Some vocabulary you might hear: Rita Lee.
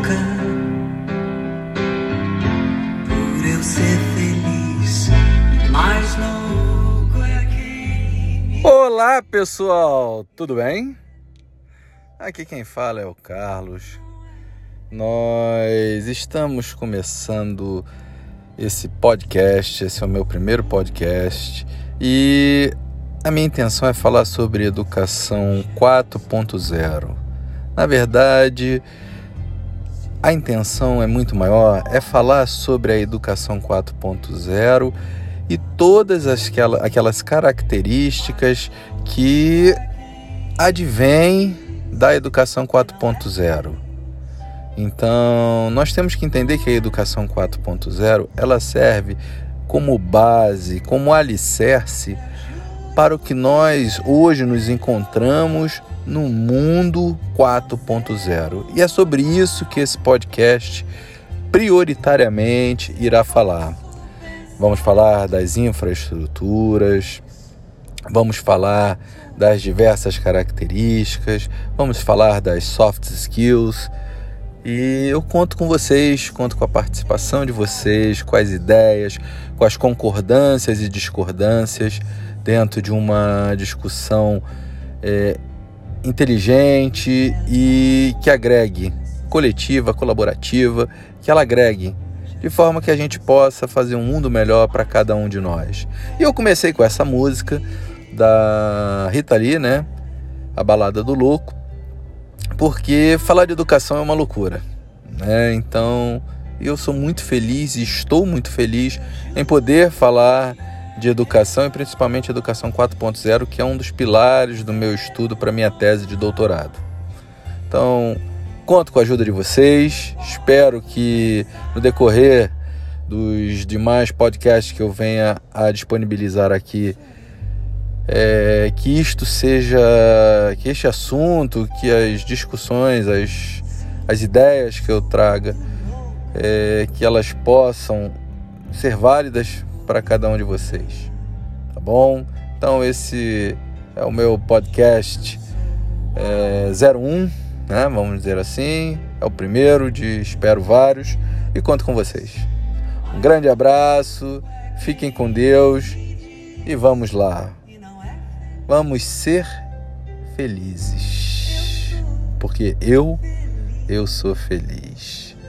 boca, por eu ser feliz, mas louco é quem... Olá pessoal, tudo bem? Aqui quem fala é o Carlos. Nós estamos começando esse podcast, esse é o meu primeiro podcast e a minha intenção é falar sobre educação 4.0. Na verdade, a intenção é muito maior, é falar sobre a educação 4.0 e todas aquelas características que advêm da educação 4.0. Então, nós temos que entender que a educação 4.0, ela serve como base, como alicerce para o que nós hoje nos encontramos no mundo 4.0. E é sobre isso que esse podcast prioritariamente irá falar. Vamos falar das infraestruturas, vamos falar das diversas características, vamos falar das soft skills. E eu conto com vocês, conto com a participação de vocês, com as ideias, com as concordâncias e discordâncias dentro de uma discussão inteligente e que agregue, coletiva, colaborativa, que ela agregue, de forma que a gente possa fazer um mundo melhor para cada um de nós. E eu comecei com essa música da Rita Lee, né? A Balada do Louco, porque falar de educação é uma loucura, né? Então, eu sou muito feliz e estou muito feliz em poder falar de educação e principalmente educação 4.0, que é um dos pilares do meu estudo para minha tese de doutorado. Então, conto com a ajuda de vocês, espero que no decorrer dos demais podcasts que eu venha a disponibilizar aqui, que este assunto, que as discussões, as ideias que eu traga, que elas possam ser válidas para cada um de vocês, tá bom? Então esse é o meu podcast 01, né? Vamos dizer assim, é o primeiro de espero vários e conto com vocês. Um grande abraço, fiquem com Deus e vamos lá. Vamos ser felizes, porque eu sou feliz.